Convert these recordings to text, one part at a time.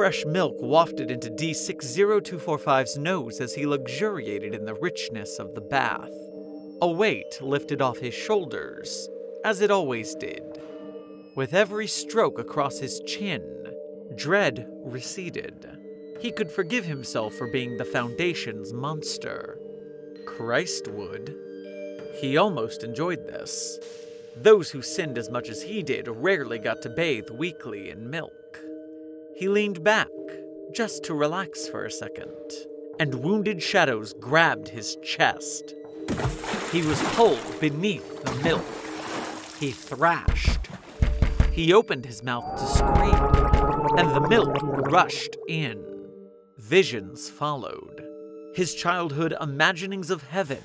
fresh milk wafted into D60245's nose as he luxuriated in the richness of the bath. A weight lifted off his shoulders, as it always did. With every stroke across his chin, dread receded. He could forgive himself for being the Foundation's monster. Christ would. He almost enjoyed this. Those who sinned as much as he did rarely got to bathe weekly in milk. He leaned back, just to relax for a second, and wounded shadows grabbed his chest. He was pulled beneath the milk. He thrashed. He opened his mouth to scream, and the milk rushed in. Visions followed. His childhood imaginings of heaven,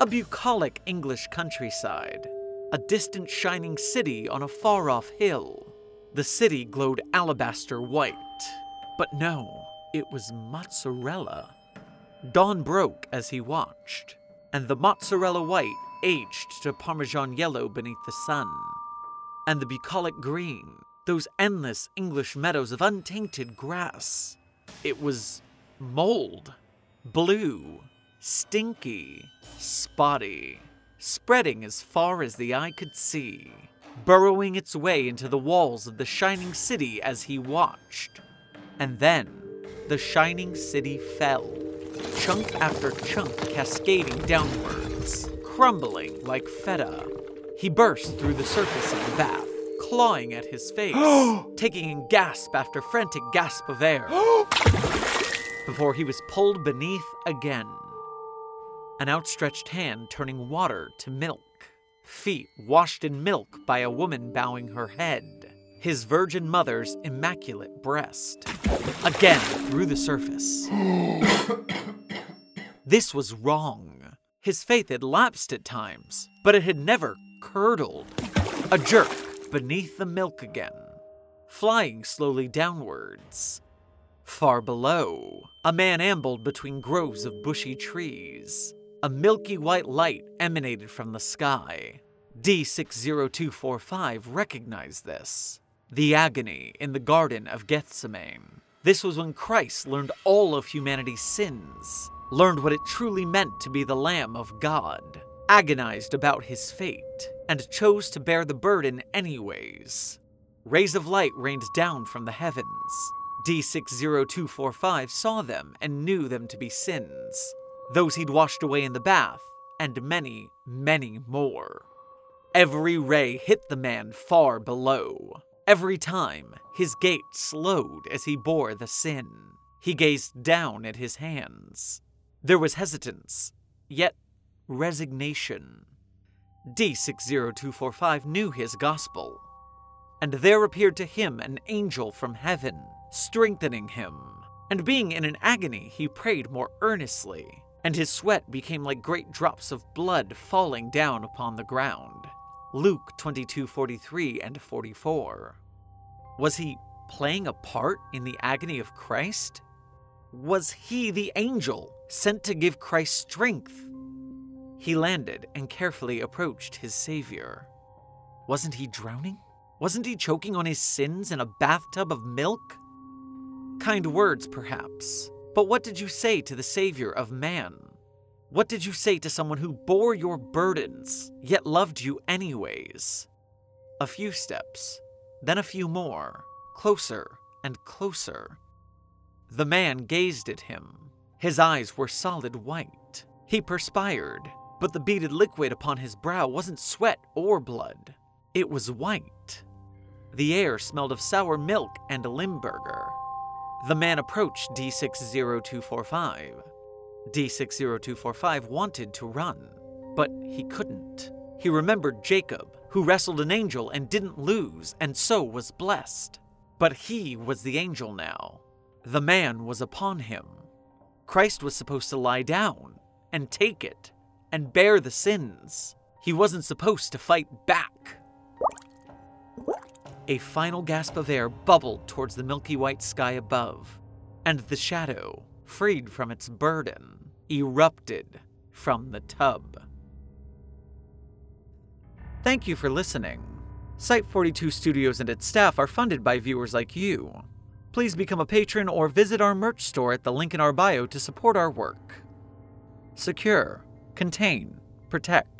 a bucolic English countryside, a distant shining city on a far-off hill. The city glowed alabaster white, but no, it was mozzarella. Dawn broke as he watched, and the mozzarella white aged to Parmesan yellow beneath the sun. And the bucolic green, those endless English meadows of untainted grass. It was mold, blue, stinky, spotty, spreading as far as the eye could see, burrowing its way into the walls of the shining city as he watched. And then, the shining city fell, chunk after chunk cascading downwards, crumbling like feta. He burst through the surface of the bath, clawing at his face, taking in gasp after frantic gasp of air, before he was pulled beneath again. An outstretched hand turning water to milk, feet washed in milk by a woman bowing her head, his virgin mother's immaculate breast, again through the surface. This was wrong. His faith had lapsed at times, but it had never curdled. A jerk beneath the milk again, flying slowly downwards. Far below, a man ambled between groves of bushy trees. A milky white light emanated from the sky. D60245 recognized this. The agony in the Garden of Gethsemane. This was when Christ learned all of humanity's sins, learned what it truly meant to be the Lamb of God, agonized about his fate, and chose to bear the burden anyways. Rays of light rained down from the heavens. D60245 saw them and knew them to be sins, those he'd washed away in the bath, and many, many more. Every ray hit the man far below. Every time, his gait slowed as he bore the sin. He gazed down at his hands. There was hesitance, yet resignation. D60245 knew his gospel, and there appeared to him an angel from heaven, strengthening him. And being in an agony, he prayed more earnestly, and his sweat became like great drops of blood falling down upon the ground. Luke 22:43 and 44. Was he playing a part in the agony of Christ? Was he the angel sent to give Christ strength? He landed and carefully approached his Savior. Wasn't he drowning? Wasn't he choking on his sins in a bathtub of milk? Kind words, perhaps, but what did you say to the Savior of man? What did you say to someone who bore your burdens, yet loved you anyways? A few steps, then a few more, closer and closer. The man gazed at him. His eyes were solid white. He perspired, but the beaded liquid upon his brow wasn't sweat or blood. It was white. The air smelled of sour milk and Limburger. The man approached D60245. D60245 wanted to run, but he couldn't. He remembered Jacob, who wrestled an angel and didn't lose, and so was blessed. But he was the angel now. The man was upon him. Christ was supposed to lie down, and take it, and bear the sins. He wasn't supposed to fight back. A final gasp of air bubbled towards the milky white sky above, and the shadow, freed from its burden, erupted from the tub. Thank you for listening. Site42 Studios and its staff are funded by viewers like you. Please become a patron or visit our merch store at the link in our bio to support our work. Secure, contain, protect.